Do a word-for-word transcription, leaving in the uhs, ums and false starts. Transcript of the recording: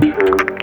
true.